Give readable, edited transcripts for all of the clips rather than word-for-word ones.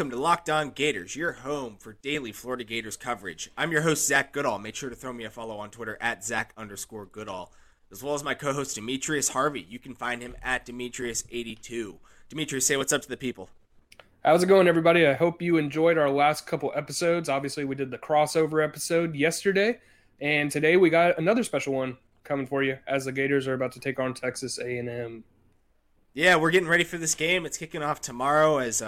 Welcome to Locked On Gators, your home for daily Florida Gators coverage. I'm your host, Zach Goodall. Make sure to throw me a follow on Twitter at @Zach_Goodall, as well as my co-host, Demetrius Harvey. You can find him at Demetrius82. Demetrius, say what's up to the people. How's it going, everybody? I hope you enjoyed our last couple episodes. Obviously, we did the crossover episode yesterday, and today we got another special one coming for you as the Gators are about to take on Texas A&M. Yeah, we're getting ready for this game. It's kicking off tomorrow as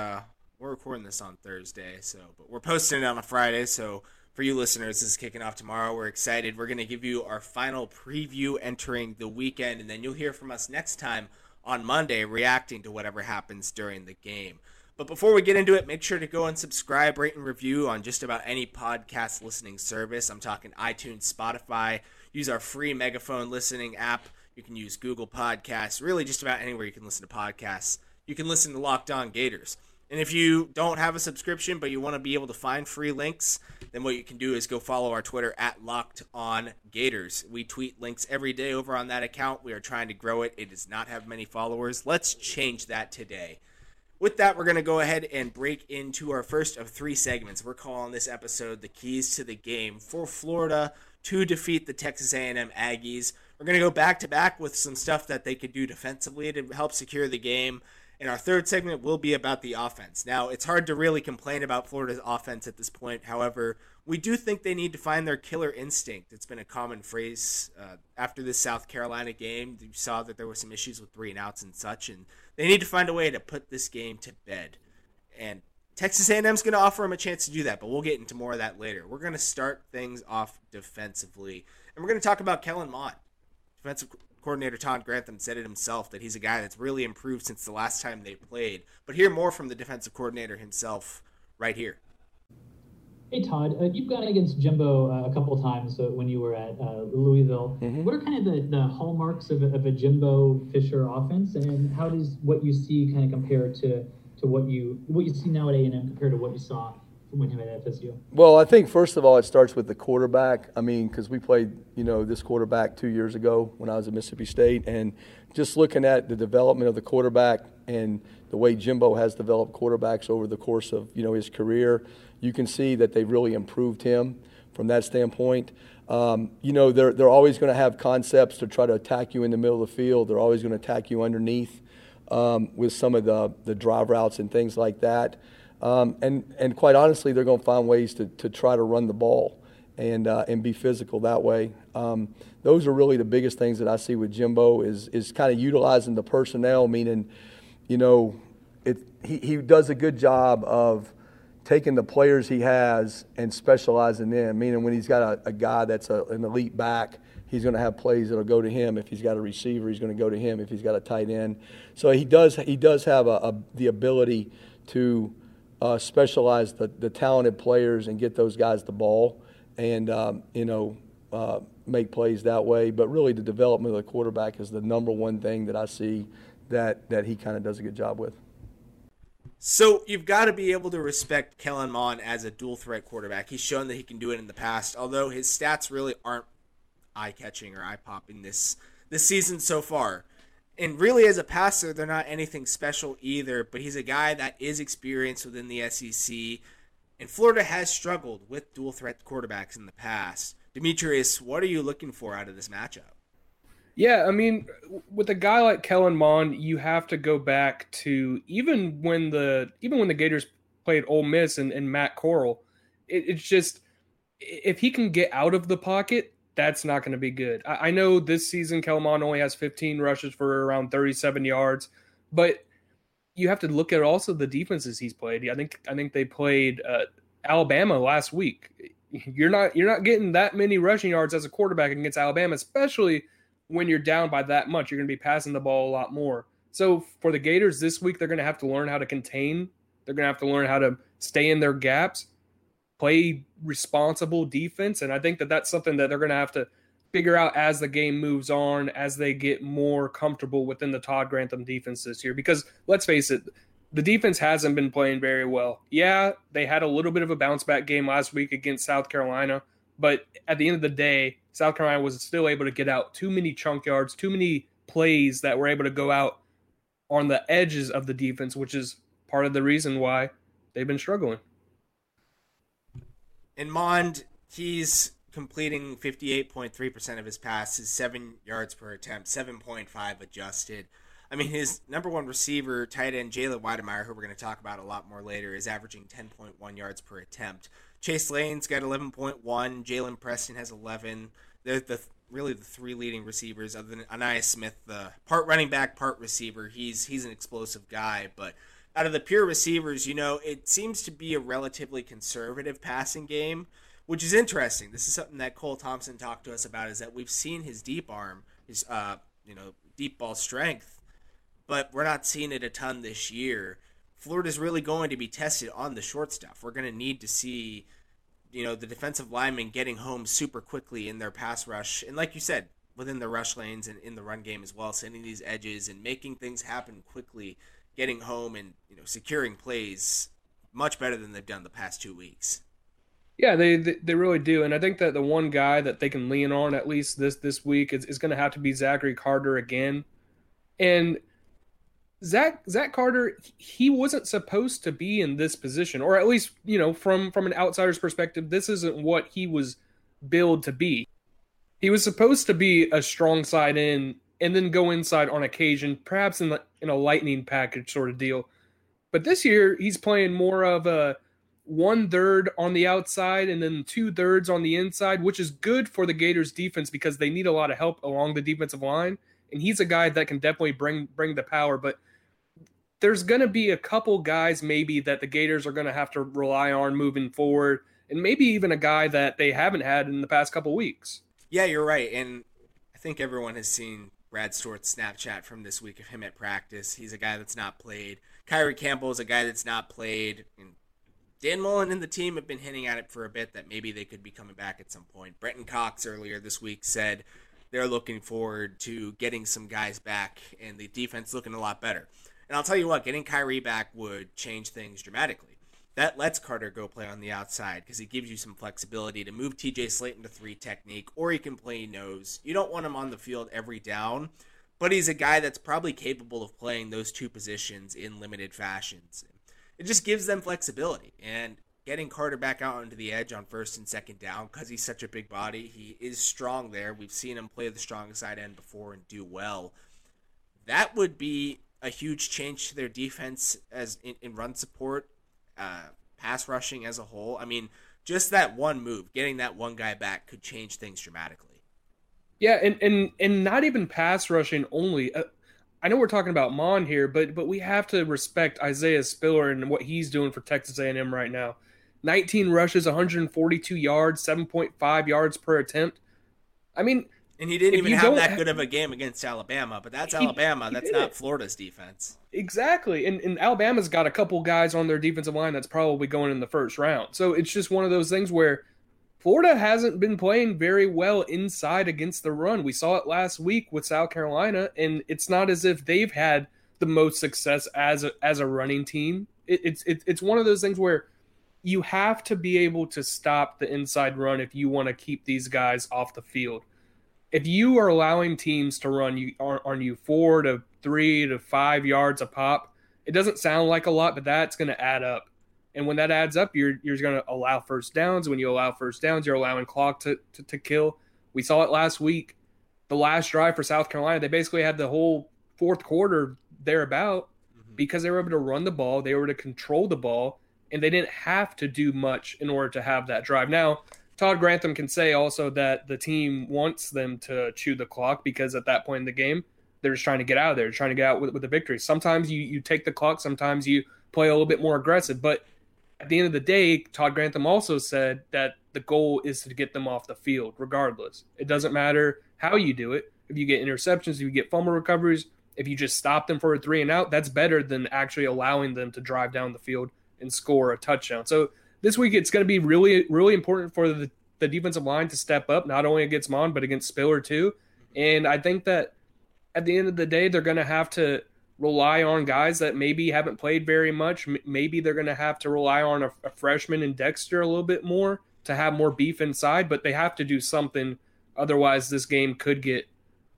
we're recording this on Thursday, but we're posting it on a Friday. So for you listeners, this is kicking off tomorrow. We're excited. We're going to give you our final preview entering the weekend, and then you'll hear from us next time on Monday reacting to whatever happens during the game. But before we get into it, make sure to go and subscribe, rate, and review on just about any podcast listening service. I'm talking iTunes, Spotify. Use our free Megaphone listening app. You can use Google Podcasts. Really just about anywhere you can listen to podcasts. You can listen to Locked On Gators. And if you don't have a subscription, but you want to be able to find free links, then what you can do is go follow our Twitter at Locked On Gators. We tweet links every day over on that account. We are trying to grow it. It does not have many followers. Let's change that today. With that, we're going to go ahead and break into our first of three segments. We're calling this episode The Keys to the Game for Florida to defeat the Texas A&M Aggies. We're going to go back-to-back with some stuff that they could do defensively to help secure the game. And our third segment will be about the offense. Now, it's hard to really complain about Florida's offense at this point. However, we do think they need to find their killer instinct. It's been a common phrase after this South Carolina game. You saw that there were some issues with 3-and-outs and such, and they need to find a way to put this game to bed. And Texas A&M's going to offer them a chance to do that, but we'll get into more of that later. We're going to start things off defensively, and we're going to talk about Kellen Mond. Defensive coordinator Todd Grantham said it himself that he's a guy that's really improved since the last time they played. But hear more from the defensive coordinator himself right here. Hey, Todd, you've gone against Jimbo a couple times when you were at Louisville. Mm-hmm. What are kind of the hallmarks of a Jimbo Fisher offense, and how does what you see kind of compare to what you see now at A&M compared to what you saw when him at FSU? Well, I think first of all it starts with the quarterback. I mean, because we played, this quarterback 2 years ago when I was at Mississippi State, and just looking at the development of the quarterback and the way Jimbo has developed quarterbacks over the course of his career, you can see that they've really improved him from that standpoint. They're always going to have concepts to try to attack you in the middle of the field. They're always going to attack you underneath with some of the drive routes and things like that. And quite honestly, they're going to find ways to try to run the ball and be physical that way. Those are really the biggest things that I see with Jimbo is kind of utilizing the personnel, meaning, he does a good job of taking the players he has and specializing them, meaning when he's got a guy that's an elite back, he's going to have plays that will go to him. If he's got a receiver, he's going to go to him. If he's got a tight end. So he does have the ability to – specialize the talented players and get those guys the ball and, make plays that way. But really the development of the quarterback is the number one thing that I see that he kind of does a good job with. So you've got to be able to respect Kellen Mond as a dual threat quarterback. He's shown that he can do it in the past, although his stats really aren't eye-catching or eye-popping this season so far. And really, as a passer, they're not anything special either, but he's a guy that is experienced within the SEC, and Florida has struggled with dual-threat quarterbacks in the past. Demetrius, what are you looking for out of this matchup? Yeah, with a guy like Kellen Mond, you have to go back to even when the Gators played Ole Miss and Matt Corral, it's just if he can get out of the pocket, that's not going to be good. I know this season Kellen Mond only has 15 rushes for around 37 yards, but you have to look at also the defenses he's played. I think they played Alabama last week. You're not getting that many rushing yards as a quarterback against Alabama, especially when you're down by that much. You're going to be passing the ball a lot more. So for the Gators this week, they're going to have to learn how to contain. They're going to have to learn how to stay in their gaps, play responsible defense, and I think that's something that they're going to have to figure out as the game moves on, as they get more comfortable within the Todd Grantham defense this year. Because let's face it, the defense hasn't been playing very well. Yeah, they had a little bit of a bounce-back game last week against South Carolina, but at the end of the day, South Carolina was still able to get out too many chunk yards, too many plays that were able to go out on the edges of the defense, which is part of the reason why they've been struggling. And Mond, he's completing 58.3% of his passes, 7 yards per attempt, 7.5 adjusted. I mean, his number one receiver, tight end Jalen Wydermyer, who we're going to talk about a lot more later, is averaging 10.1 yards per attempt. Chase Lane's got 11.1. Jalen Preston has 11. They're really the three leading receivers, other than Ainias Smith, the part running back, part receiver. He's an explosive guy, but out of the pure receivers, you know, it seems to be a relatively conservative passing game, which is interesting. This is something that Cole Thompson talked to us about, is that we've seen his deep arm, his deep ball strength, but we're not seeing it a ton this year. Florida's really going to be tested on the short stuff. We're going to need to see, you know, the defensive linemen getting home super quickly in their pass rush, and like you said, within the rush lanes and in the run game as well, sending these edges and making things happen quickly, getting home and, you know, securing plays much better than they've done the past 2 weeks. Yeah, they really do. And I think that the one guy that they can lean on at least this week is going to have to be Zachary Carter again. And Zach Carter, he wasn't supposed to be in this position, or at least, you know, from an outsider's perspective, this isn't what he was billed to be. He was supposed to be a strong side in and then go inside on occasion, perhaps in a lightning package sort of deal. But this year, he's playing more of a 1/3 on the outside and then 2/3 on the inside, which is good for the Gators defense because they need a lot of help along the defensive line. And he's a guy that can definitely bring the power. But there's going to be a couple guys maybe that the Gators are going to have to rely on moving forward, and maybe even a guy that they haven't had in the past couple weeks. Yeah, you're right. And I think everyone has seen Brad Stewart's Snapchat from this week of him at practice. He's a guy that's not played. Kyrie Campbell is a guy that's not played. And Dan Mullen and the team have been hinting at it for a bit that maybe they could be coming back at some point. Brenton Cox earlier this week said they're looking forward to getting some guys back and the defense looking a lot better. And I'll tell you what, getting Kyrie back would change things dramatically. That lets Carter go play on the outside because he gives you some flexibility to move TJ Slayton to three technique, or he can play nose. You don't want him on the field every down, but he's a guy that's probably capable of playing those two positions in limited fashions. It just gives them flexibility, and getting Carter back out onto the edge on first and second down, because he's such a big body, he is strong there. We've seen him play the strong side end before and do well. That would be a huge change to their defense as in run support, pass rushing as a whole. I mean, just that one move, getting that one guy back could change things dramatically. Yeah, and not even pass rushing only. I know we're talking about Mond here, but we have to respect Isaiah Spiller and what he's doing for Texas A&M right now. 19 rushes, 142 yards, 7.5 yards per attempt. I mean, and he didn't even have that good of a game against Alabama, but that's Alabama. That's not Florida's defense. Exactly. And Alabama's got a couple guys on their defensive line that's probably going in the first round. So it's just one of those things where Florida hasn't been playing very well inside against the run. We saw it last week with South Carolina, and it's not as if they've had the most success as a running team. It's one of those things where you have to be able to stop the inside run if you want to keep these guys off the field. If you are allowing teams to run on you 4 to 3 to 5 yards a pop, it doesn't sound like a lot, but that's going to add up. And when that adds up, you're going to allow first downs. When you allow first downs, you're allowing clock to kill. We saw it last week. The last drive for South Carolina, they basically had the whole fourth quarter thereabout because they were able to run the ball, they were able to control the ball, and they didn't have to do much in order to have that drive. Now, Todd Grantham can say also that the team wants them to chew the clock because at that point in the game, they're just trying to get out of there, trying to get out with a victory. Sometimes you take the clock, sometimes you play a little bit more aggressive, but at the end of the day, Todd Grantham also said that the goal is to get them off the field regardless. It doesn't matter how you do it. If you get interceptions, if you get fumble recoveries, if you just stop them for a 3-and-out, that's better than actually allowing them to drive down the field and score a touchdown. So this week it's going to be really, really important for the defensive line to step up, not only against Mond, but against Spiller too. And I think that at the end of the day, they're going to have to rely on guys that maybe haven't played very much. Maybe they're going to have to rely on a freshman and Dexter a little bit more to have more beef inside, but they have to do something. Otherwise, this game could get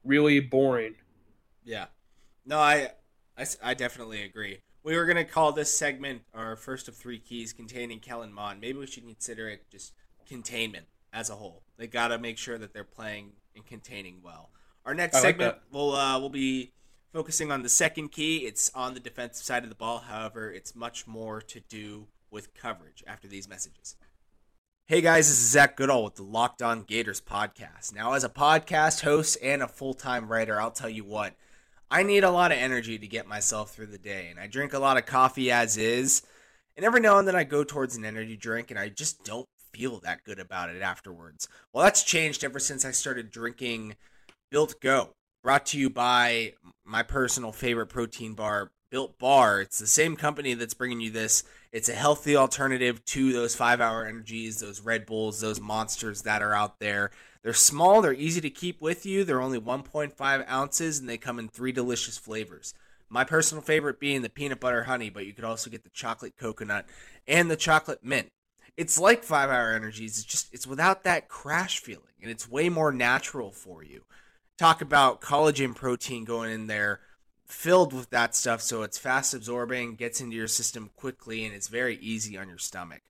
really boring. Yeah. No, I definitely agree. We were going to call this segment our first of three keys containing Kellen Mond. Maybe we should consider it just containment as a whole. They got to make sure that they're playing and containing well. Our next segment will be focusing on the second key. It's on the defensive side of the ball. However, it's much more to do with coverage after these messages. Hey guys, this is Zach Goodall with the Locked On Gators podcast. Now, as a podcast host and a full-time writer, I'll tell you what, I need a lot of energy to get myself through the day, and I drink a lot of coffee as is, and every now and then I go towards an energy drink, and I just don't feel that good about it afterwards. Well, that's changed ever since I started drinking Built Go, brought to you by my personal favorite protein bar, Built Bar. It's the same company that's bringing you this. It's a healthy alternative to those 5-hour energies, those Red Bulls, those monsters that are out there. They're small, they're easy to keep with you. They're only 1.5 ounces, and they come in 3 delicious flavors. My personal favorite being the peanut butter honey, but you could also get the chocolate coconut and the chocolate mint. It's like 5-hour energies, it's without that crash feeling, and it's way more natural for you. Talk about collagen protein going in there, filled with that stuff, so it's fast absorbing, gets into your system quickly, and it's very easy on your stomach.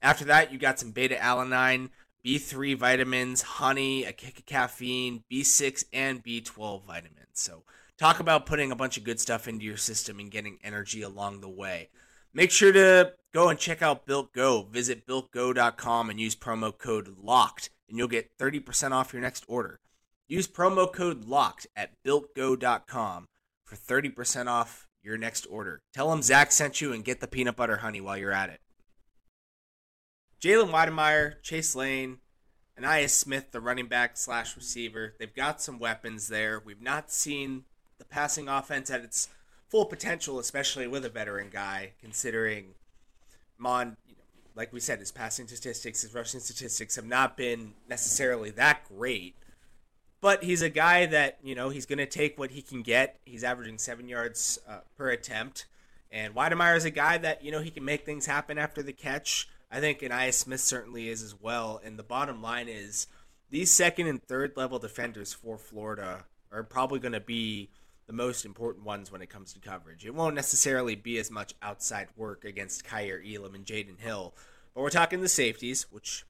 After that, you got some beta alanine, B3 vitamins, honey, a kick of caffeine, B6 and B12 vitamins. So talk about putting a bunch of good stuff into your system and getting energy along the way. Make sure to go and check out Built Go. Visit builtgo.com and use promo code LOCKED, and you'll get 30% off your next order. Use promo code LOCKED at builtgo.com for 30% off your next order. Tell them Zach sent you and get the peanut butter honey while you're at it. Jalen Wydermyer, Chase Lane, and Ainias Smith, the running back / receiver. They've got some weapons there. We've not seen the passing offense at its full potential, especially with a veteran guy, considering Mond, like we said, his passing statistics, his rushing statistics have not been necessarily that great. But he's a guy that, he's going to take what he can get. He's averaging 7 yards per attempt. And Wydermyer is a guy that, he can make things happen after the catch. I think Ainias Smith certainly is as well. And the bottom line is these second and third level defenders for Florida are probably going to be the most important ones when it comes to coverage. It won't necessarily be as much outside work against Kyer Elam and Jaden Hill. But we're talking the safeties, which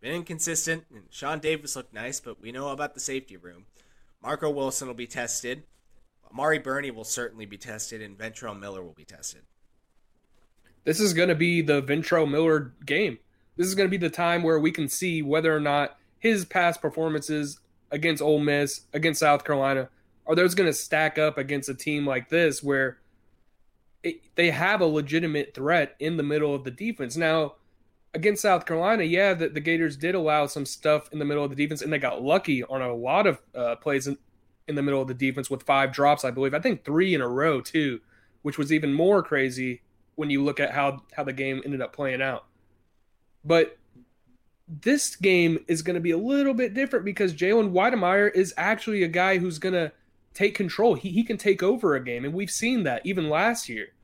been inconsistent, and Sean Davis looked nice, but we know about the safety room. Marco Wilson will be tested. Amari Burney will certainly be tested, and Ventrell Miller will be tested. This is going to be the Ventrell Miller game. This is going to be the time where we can see whether or not his past performances against Ole Miss, against South Carolina, are those going to stack up against a team like this where they have a legitimate threat in the middle of the defense. Now, against South Carolina, the Gators did allow some stuff in the middle of the defense, and they got lucky on a lot of plays in the middle of the defense with 5 drops, I believe. I think 3 in a row, too, which was even more crazy when you look at how the game ended up playing out. But this game is going to be a little bit different because Jalen Wydermyer is actually a guy who's going to take control. He can take over a game, and we've seen that even last year.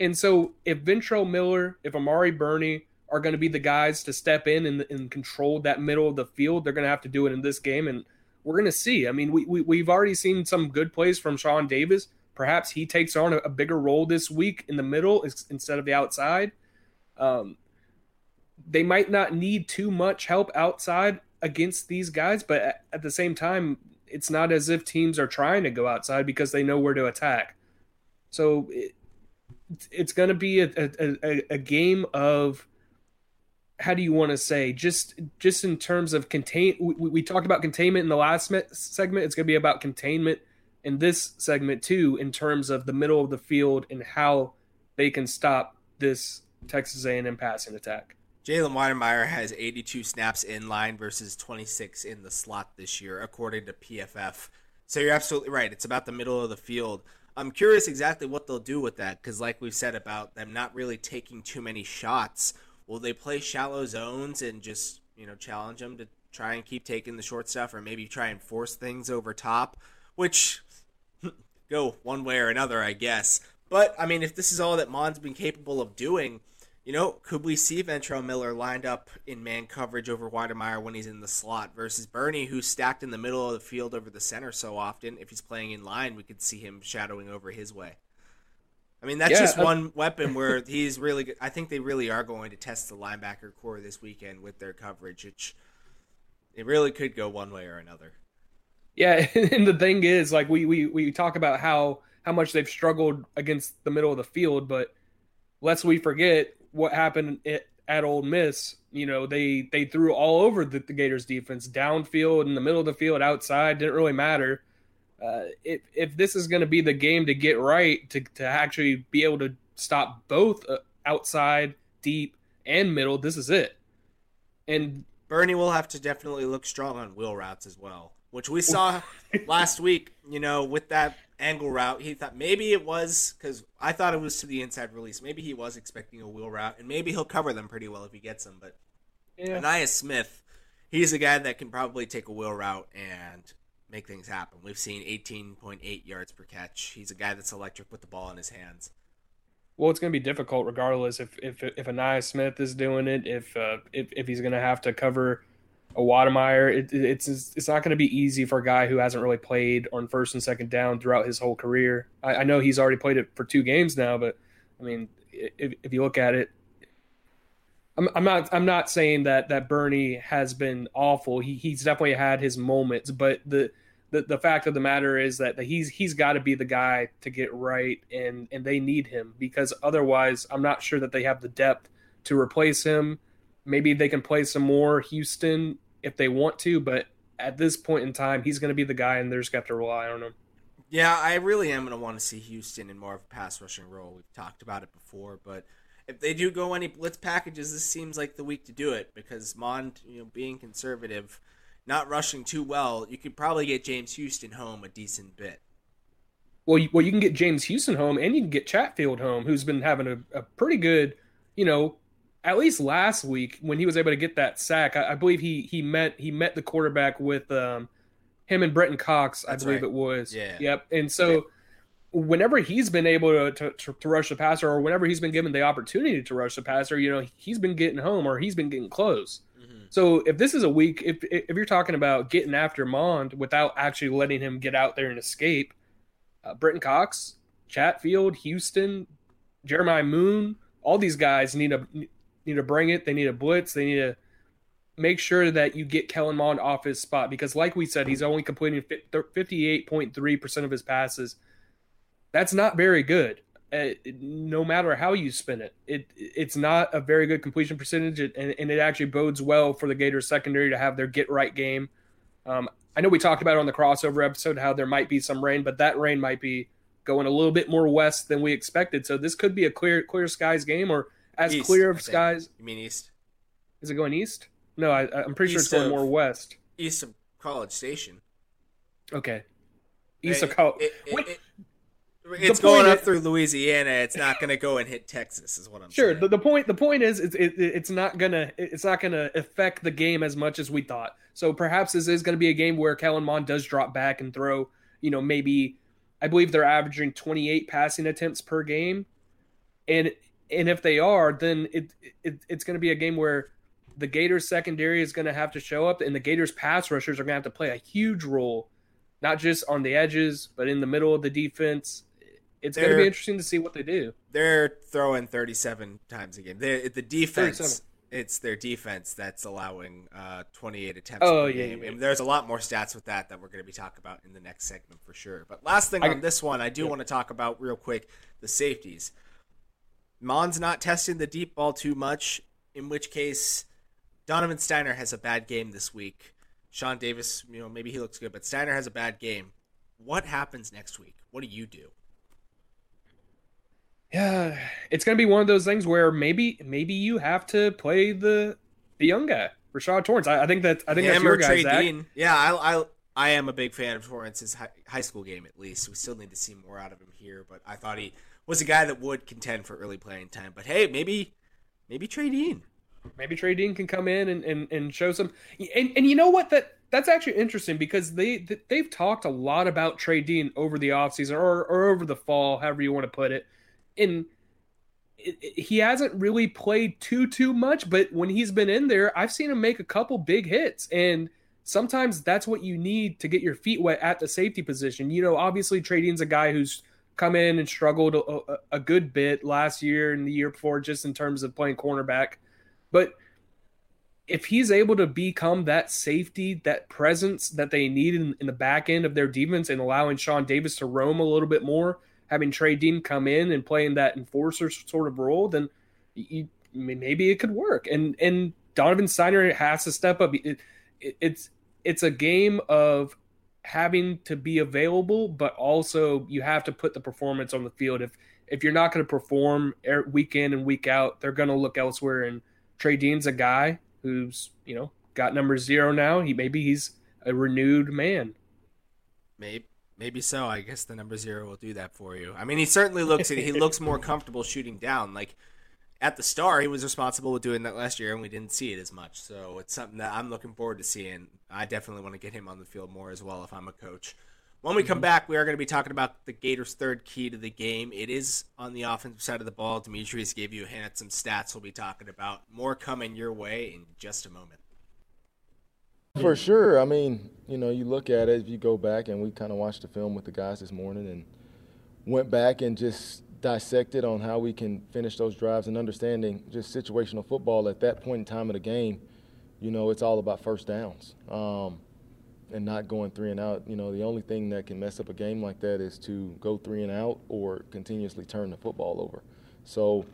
And so if Ventrell Miller, if Amari Burney are going to be the guys to step in and control that middle of the field. They're going to have to do it in this game, and we're going to see. I mean, we've already seen some good plays from Sean Davis. Perhaps he takes on a bigger role this week in the middle instead of the outside. They might not need too much help outside against these guys, but at the same time, it's not as if teams are trying to go outside because they know where to attack. So it's going to be a game of how do you want to say, just in terms of contain, we talked about containment in the last segment. It's going to be about containment in this segment too, in terms of the middle of the field and how they can stop this Texas A&M passing attack. Jalen Wydermyer has 82 snaps in line versus 26 in the slot this year, according to PFF. So you're absolutely right. It's about the middle of the field. I'm curious exactly what they'll do with that. Cause like we've said about them not really taking too many shots, will they play shallow zones and just, challenge them to try and keep taking the short stuff or maybe try and force things over top, which go one way or another, I guess. But, if this is all that Mond's been capable of doing, could we see Ventrell Miller lined up in man coverage over Wydermyer when he's in the slot versus Burney, who's stacked in the middle of the field over the center so often? If he's playing in line, we could see him shadowing over his way. I mean, that's just one weapon where he's really good. I think they really are going to test the linebacker core this weekend with their coverage. It really could go one way or another. Yeah, and the thing is, like, we talk about how much they've struggled against the middle of the field, but lest we forget what happened at Ole Miss. You know, they threw all over the Gators defense, downfield, in the middle of the field, outside, didn't really matter. If this is going to be the game to get right, to actually be able to stop both outside, deep, and middle, this is it. And Burney will have to definitely look strong on wheel routes as well, which we saw last week, you know, with that angle route. He thought maybe it was, because I thought it was to the inside release. Maybe he was expecting a wheel route, and maybe he'll cover them pretty well if he gets them. But Ainias Smith, he's a guy that can probably take a wheel route and make things happen. We've seen 18.8 yards per catch. He's a guy that's electric with the ball in his hands. Well, it's going to be difficult regardless if Ainias Smith is doing it, if he's going to have to cover a Wydermyer. It's not going to be easy for a guy who hasn't really played on first and second down throughout his whole career. I know he's already played it for 2 games now, but I mean, if you look at it, I'm not saying that Burney has been awful. He's definitely had his moments, but the fact of the matter is that he's got to be the guy to get right, and they need him, because otherwise I'm not sure that they have the depth to replace him. Maybe they can play some more Houston if they want to, but at this point in time, he's going to be the guy, and they're just going to have to rely on him. Yeah, I really am going to want to see Houston in more of a pass-rushing role. We've talked about it before, but if they do go any blitz packages, this seems like the week to do it, because Mond, you know, being conservative, not rushing too well, you could probably get James Houston home a decent bit. Well, you can get James Houston home, and you can get Chatfield home, who's been having a pretty good, you know, at least last week when he was able to get that sack. I believe he met the quarterback with him and Brenton Cox, I believe it was. Yeah. Yep. And so whenever he's been able to rush the passer, or whenever he's been given the opportunity to rush the passer, you know, he's been getting home, or he's been getting close. Mm-hmm. So if this is a week, if you're talking about getting after Mond without actually letting him get out there and escape, Brenton Cox, Chatfield, Houston, Jeremiah Moon, all these guys need to bring it. They need a blitz. They need to make sure that you get Kellen Mond off his spot, because like we said, he's only completing 58.3% of his passes. That's not very good, no matter how you spin it. It's not a very good completion percentage, and it actually bodes well for the Gators secondary to have their get-right game. I know we talked about on the crossover episode how there might be some rain, but that rain might be going a little bit more west than we expected. So this could be a clear skies game, or as east, clear of skies. You mean east? Is it going east? No, I'm pretty sure it's going more west. East of College Station. Okay. East of College. It's going up through Louisiana. It's not going to go and hit Texas, is what I'm saying. Sure. The point is, it's not gonna affect the game as much as we thought. So perhaps this is going to be a game where Kellen Mond does drop back and throw. You know, maybe I believe they're averaging 28 passing attempts per game, and if they are, then it's going to be a game where the Gators secondary is going to have to show up, and the Gators pass rushers are going to have to play a huge role, not just on the edges, but in the middle of the defense. It's going to be interesting to see what they do. They're throwing 37 times a game. The defense, 37. It's their defense that's allowing 28 attempts per game. Yeah. And there's a lot more stats with that we're going to be talking about in the next segment for sure. But last thing on this one, I do want to talk about real quick, the safeties. Mond's not testing the deep ball too much, in which case Donovan Stiner has a bad game this week. Sean Davis, you know, maybe he looks good, but Stiner has a bad game. What happens next week? What do you do? Yeah, it's going to be one of those things where maybe you have to play the young guy, Rashad Torrance. I think that's your guy, Zach. Dean. Yeah, I am a big fan of Torrance's high school game, at least. We still need to see more out of him here, but I thought he was a guy that would contend for early playing time. But hey, maybe Trey Dean. Maybe Trey Dean can come in and show some. And you know what? That's actually interesting, because they've talked a lot about Trey Dean over the offseason or over the fall, however you want to put it. And he hasn't really played too much, but when he's been in there, I've seen him make a couple big hits. And sometimes that's what you need to get your feet wet at the safety position. You know, obviously Trey Dean's a guy who's come in and struggled a good bit last year and the year before just in terms of playing cornerback. But if he's able to become that safety, that presence that they need in the back end of their defense and allowing Sean Davis to roam a little bit more, having Trey Dean come in and playing that enforcer sort of role, then maybe it could work. And Donovan Stiner has to step up. It's a game of having to be available, but also you have to put the performance on the field. If you're not going to perform week in and week out, they're going to look elsewhere. And Trey Dean's a guy who's, got number 0 now. Maybe he's a renewed man. Maybe so. I guess the number 0 will do that for you. I mean, he certainly looks more comfortable shooting down. Like at the start, he was responsible with doing that last year, and we didn't see it as much. So it's something that I'm looking forward to seeing. I definitely want to get him on the field more as well if I'm a coach. When we come back, we are going to be talking about the Gators' third key to the game. It is on the offensive side of the ball. Demetrius gave you a hint at some stats we'll be talking about. More coming your way in just a moment. For sure. I mean, you look at it, if you go back, and we kind of watched the film with the guys this morning and went back and just dissected on how we can finish those drives and understanding just situational football at that point in time of the game. It's all about first downs and not going 3 and out. The only thing that can mess up a game like that is to go 3 and out or continuously turn the football over. So,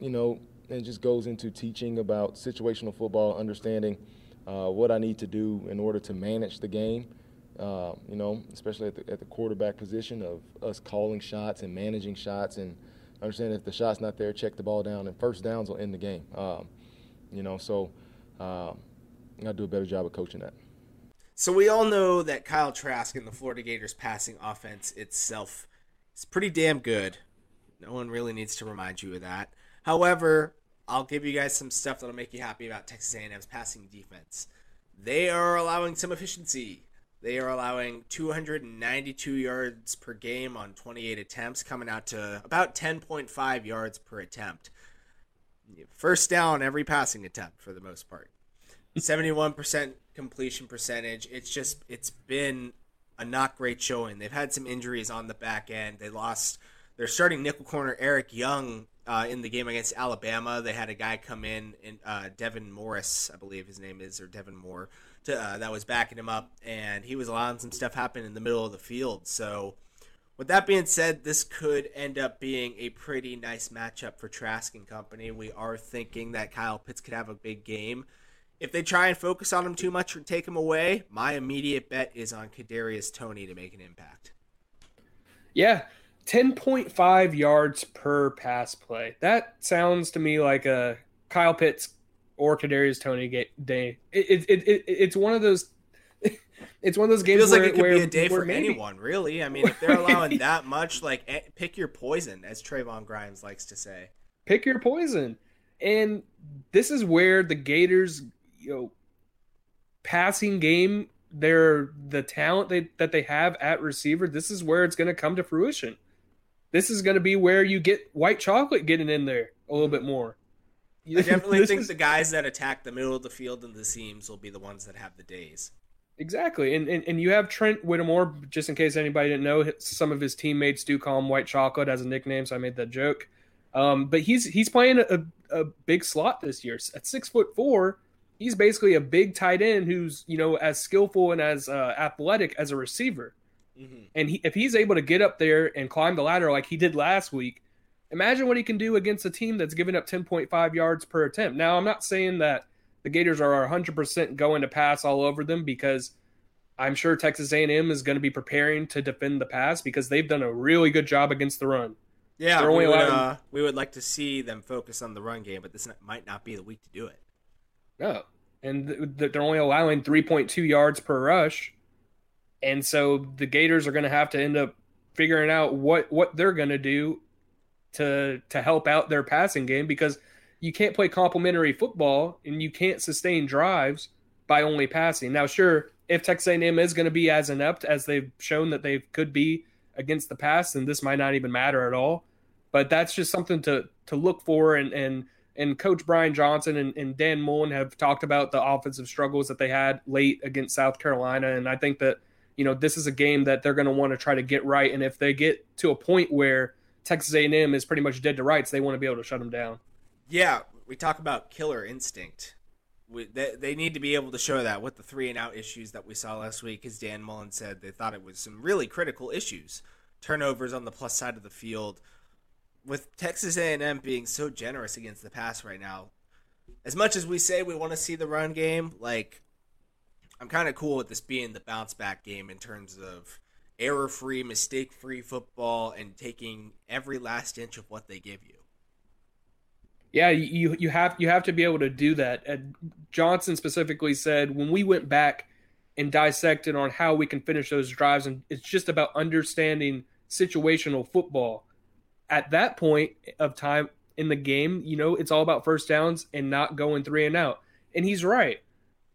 it just goes into teaching about situational football, understanding what I need to do in order to manage the game, especially at the quarterback position of us calling shots and managing shots and understanding if the shot's not there, check the ball down, and first downs will end the game. I'll do a better job of coaching that. So we all know that Kyle Trask and the Florida Gators passing offense itself is pretty damn good. No one really needs to remind you of that. However, I'll give you guys some stuff that'll make you happy about Texas A&M's passing defense. They are allowing some efficiency. They are allowing 292 yards per game on 28 attempts, coming out to about 10.5 yards per attempt. First down every passing attempt for the most part. 71% completion percentage. It's been a not great showing. They've had some injuries on the back end. They lost their starting nickel corner Eric Young in the game against Alabama. They had a guy come in, Devin Morris, I believe his name is, or Devin Moore, that was backing him up, and he was allowing some stuff happen in the middle of the field. So with that being said, this could end up being a pretty nice matchup for Trask and company. We are thinking that Kyle Pitts could have a big game. If they try and focus on him too much or take him away, my immediate bet is on Kadarius Toney to make an impact. Yeah. 10.5 yards per pass play. That sounds to me like a Kyle Pitts or Kadarius Toney day. It's one of those games. It feels like it could be a day for anyone, really. I mean, if they're allowing that much, like, pick your poison, as Trayvon Grimes likes to say. Pick your poison, and this is where the Gators, passing game, the talent that they have at receiver. This is where it's going to come to fruition. This is going to be where you get white chocolate getting in there a little bit more. I definitely think the guys that attack the middle of the field and the seams will be the ones that have the days. Exactly. And you have Trent Whittemore, just in case anybody didn't know, some of his teammates do call him white chocolate as a nickname, so I made that joke. But he's playing a big slot this year. At 6'4", he's basically a big tight end who's, as skillful and as athletic as a receiver. Mm-hmm. And if he's able to get up there and climb the ladder like he did last week, imagine what he can do against a team that's giving up 10.5 yards per attempt. Now, I'm not saying that the Gators are 100% going to pass all over them, because I'm sure Texas A&M is going to be preparing to defend the pass, because they've done a really good job against the run. Yeah, we would like to see them focus on the run game, but this might not be the week to do it. No, and they're only allowing 3.2 yards per rush, and so the Gators are going to have to end up figuring out what they're going to do to help out their passing game, because you can't play complementary football and you can't sustain drives by only passing. Now, sure, if Texas A&M is going to be as inept as they've shown that they could be against the pass, then this might not even matter at all. But that's just something to look for, and Coach Brian Johnson and Dan Mullen have talked about the offensive struggles that they had late against South Carolina. And I think that you know, this is a game that they're going to want to try to get right. And if they get to a point where Texas A&M is pretty much dead to rights, they want to be able to shut them down. Yeah, we talk about killer instinct. They need to be able to show that with the 3-and-out issues that we saw last week. As Dan Mullen said, they thought it was some really critical issues. Turnovers on the plus side of the field. With Texas A&M being so generous against the pass right now, as much as we say we want to see the run game, like, I'm kind of cool with this being the bounce-back game in terms of error-free, mistake-free football and taking every last inch of what they give you. Yeah, you have to be able to do that. And Johnson specifically said, when we went back and dissected on how we can finish those drives, and it's just about understanding situational football. At that point of time in the game, you know, it's all about first downs and not going 3-and-out. And he's right.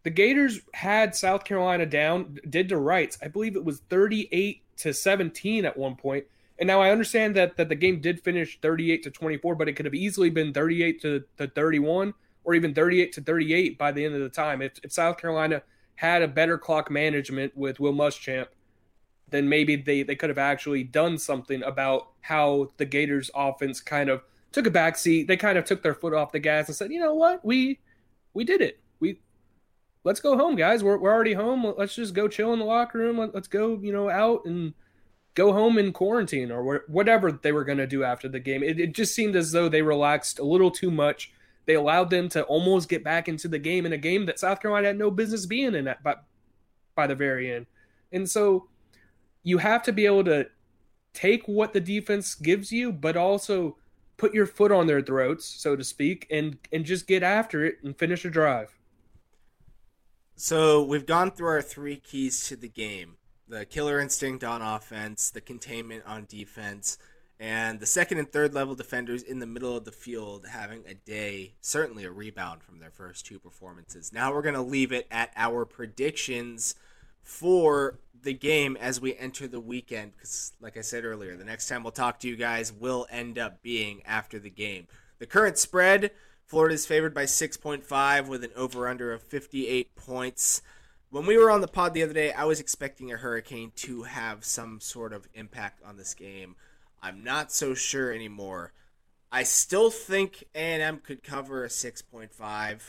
The Gators had South Carolina down, dead to rights. I believe it was 38-17 at one point. And now I understand that the game did finish 38-24, but it could have easily been 38-31 or even 38-38 by the end of the time. If South Carolina had a better clock management with Will Muschamp, then maybe they could have actually done something about how the Gators offense kind of took a backseat. They kind of took their foot off the gas and said, you know what, we did it. Let's go home, guys. We're already home. Let's just go chill in the locker room. Let's go, you know, out and go home in quarantine or whatever they were going to do after the game. It just seemed as though they relaxed a little too much. They allowed them to almost get back into the game in a game that South Carolina had no business being in at, by the very end. And so you have to be able to take what the defense gives you, but also put your foot on their throats, so to speak, and just get after it and finish a drive. So we've gone through our three keys to the game: the killer instinct on offense, the containment on defense, and the second and third level defenders in the middle of the field having a day, certainly a rebound from their first two performances. Now we're going to leave it at our predictions for the game as we enter the weekend, because like I said earlier, the next time we'll talk to you guys will end up being after the game. The current spread: Florida is favored by 6.5 with an over-under of 58 points. When we were on the pod the other day, I was expecting a hurricane to have some sort of impact on this game. I'm not so sure anymore. I still think A&M could cover a 6.5.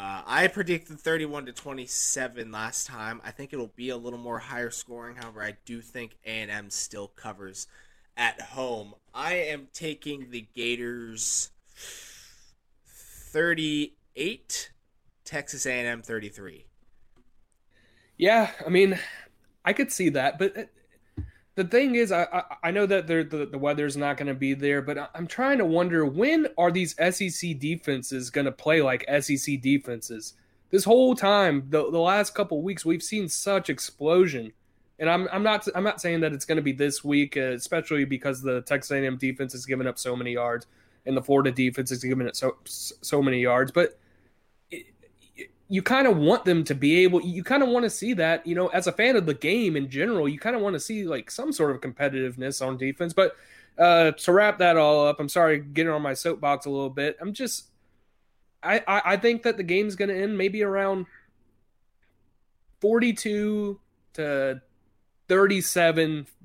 I predicted 31-27 last time. I think it'll be a little more higher scoring. However, I do think A&M still covers at home. I am taking the Gators 38, Texas A&M 33. Yeah, I mean, I could see that, but the thing is, I know that the weather's not going to be there, but I'm trying to wonder, when are these SEC defenses going to play like SEC defenses? This whole time, the last couple weeks, we've seen such explosion, and I'm not saying that it's going to be this week, especially because the Texas A&M defense has given up so many yards. And the Florida defense is giving it so many yards, but you kind of want them to be able. You kind of want to see that, you know, as a fan of the game in general, you kind of want to see like some sort of competitiveness on defense. But to wrap that all up, I'm sorry, getting on my soapbox a little bit. I think that the game's going to end maybe around 42-37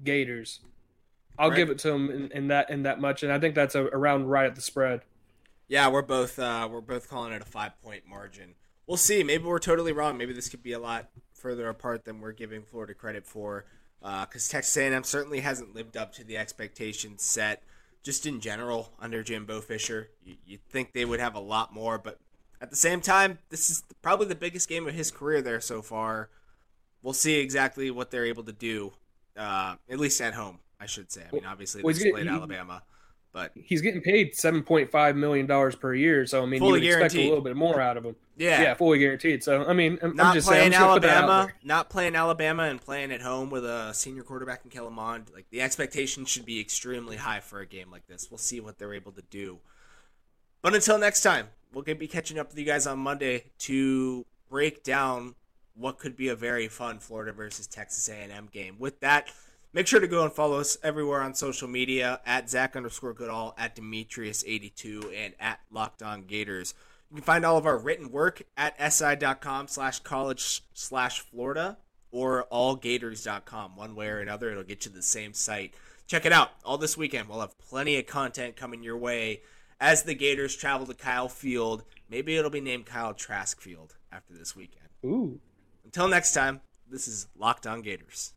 Gators. I'll give it to them in that much, and I think that's around right at the spread. Yeah, we're both calling it a 5-point margin. We'll see. Maybe we're totally wrong. Maybe this could be a lot further apart than we're giving Florida credit for, because Texas A&M certainly hasn't lived up to the expectations set just in general under Jimbo Fisher. You'd think they would have a lot more, but at the same time, this is probably the biggest game of his career there so far. We'll see exactly what they're able to do, at least at home, I should say. I mean, obviously, they played Alabama, but he's getting paid $7.5 million per year. So, I mean, you would expect a little bit more out of him. Yeah, fully guaranteed. So, I mean, not playing Alabama and playing at home with a senior quarterback in Kellen Mond. Like, the expectation should be extremely high for a game like this. We'll see what they're able to do. But until next time, we'll be catching up with you guys on Monday to break down what could be a very fun Florida versus Texas A&M game. With that, make sure to go and follow us everywhere on social media at Zach_Goodall, at Demetrius82, and at Locked On Gators. You can find all of our written work at si.com/college/Florida or allgators.com. One way or another, it'll get you to the same site. Check it out. All this weekend, we'll have plenty of content coming your way as the Gators travel to Kyle Field. Maybe it'll be named Kyle Trask Field after this weekend. Ooh. Until next time, this is Locked On Gators.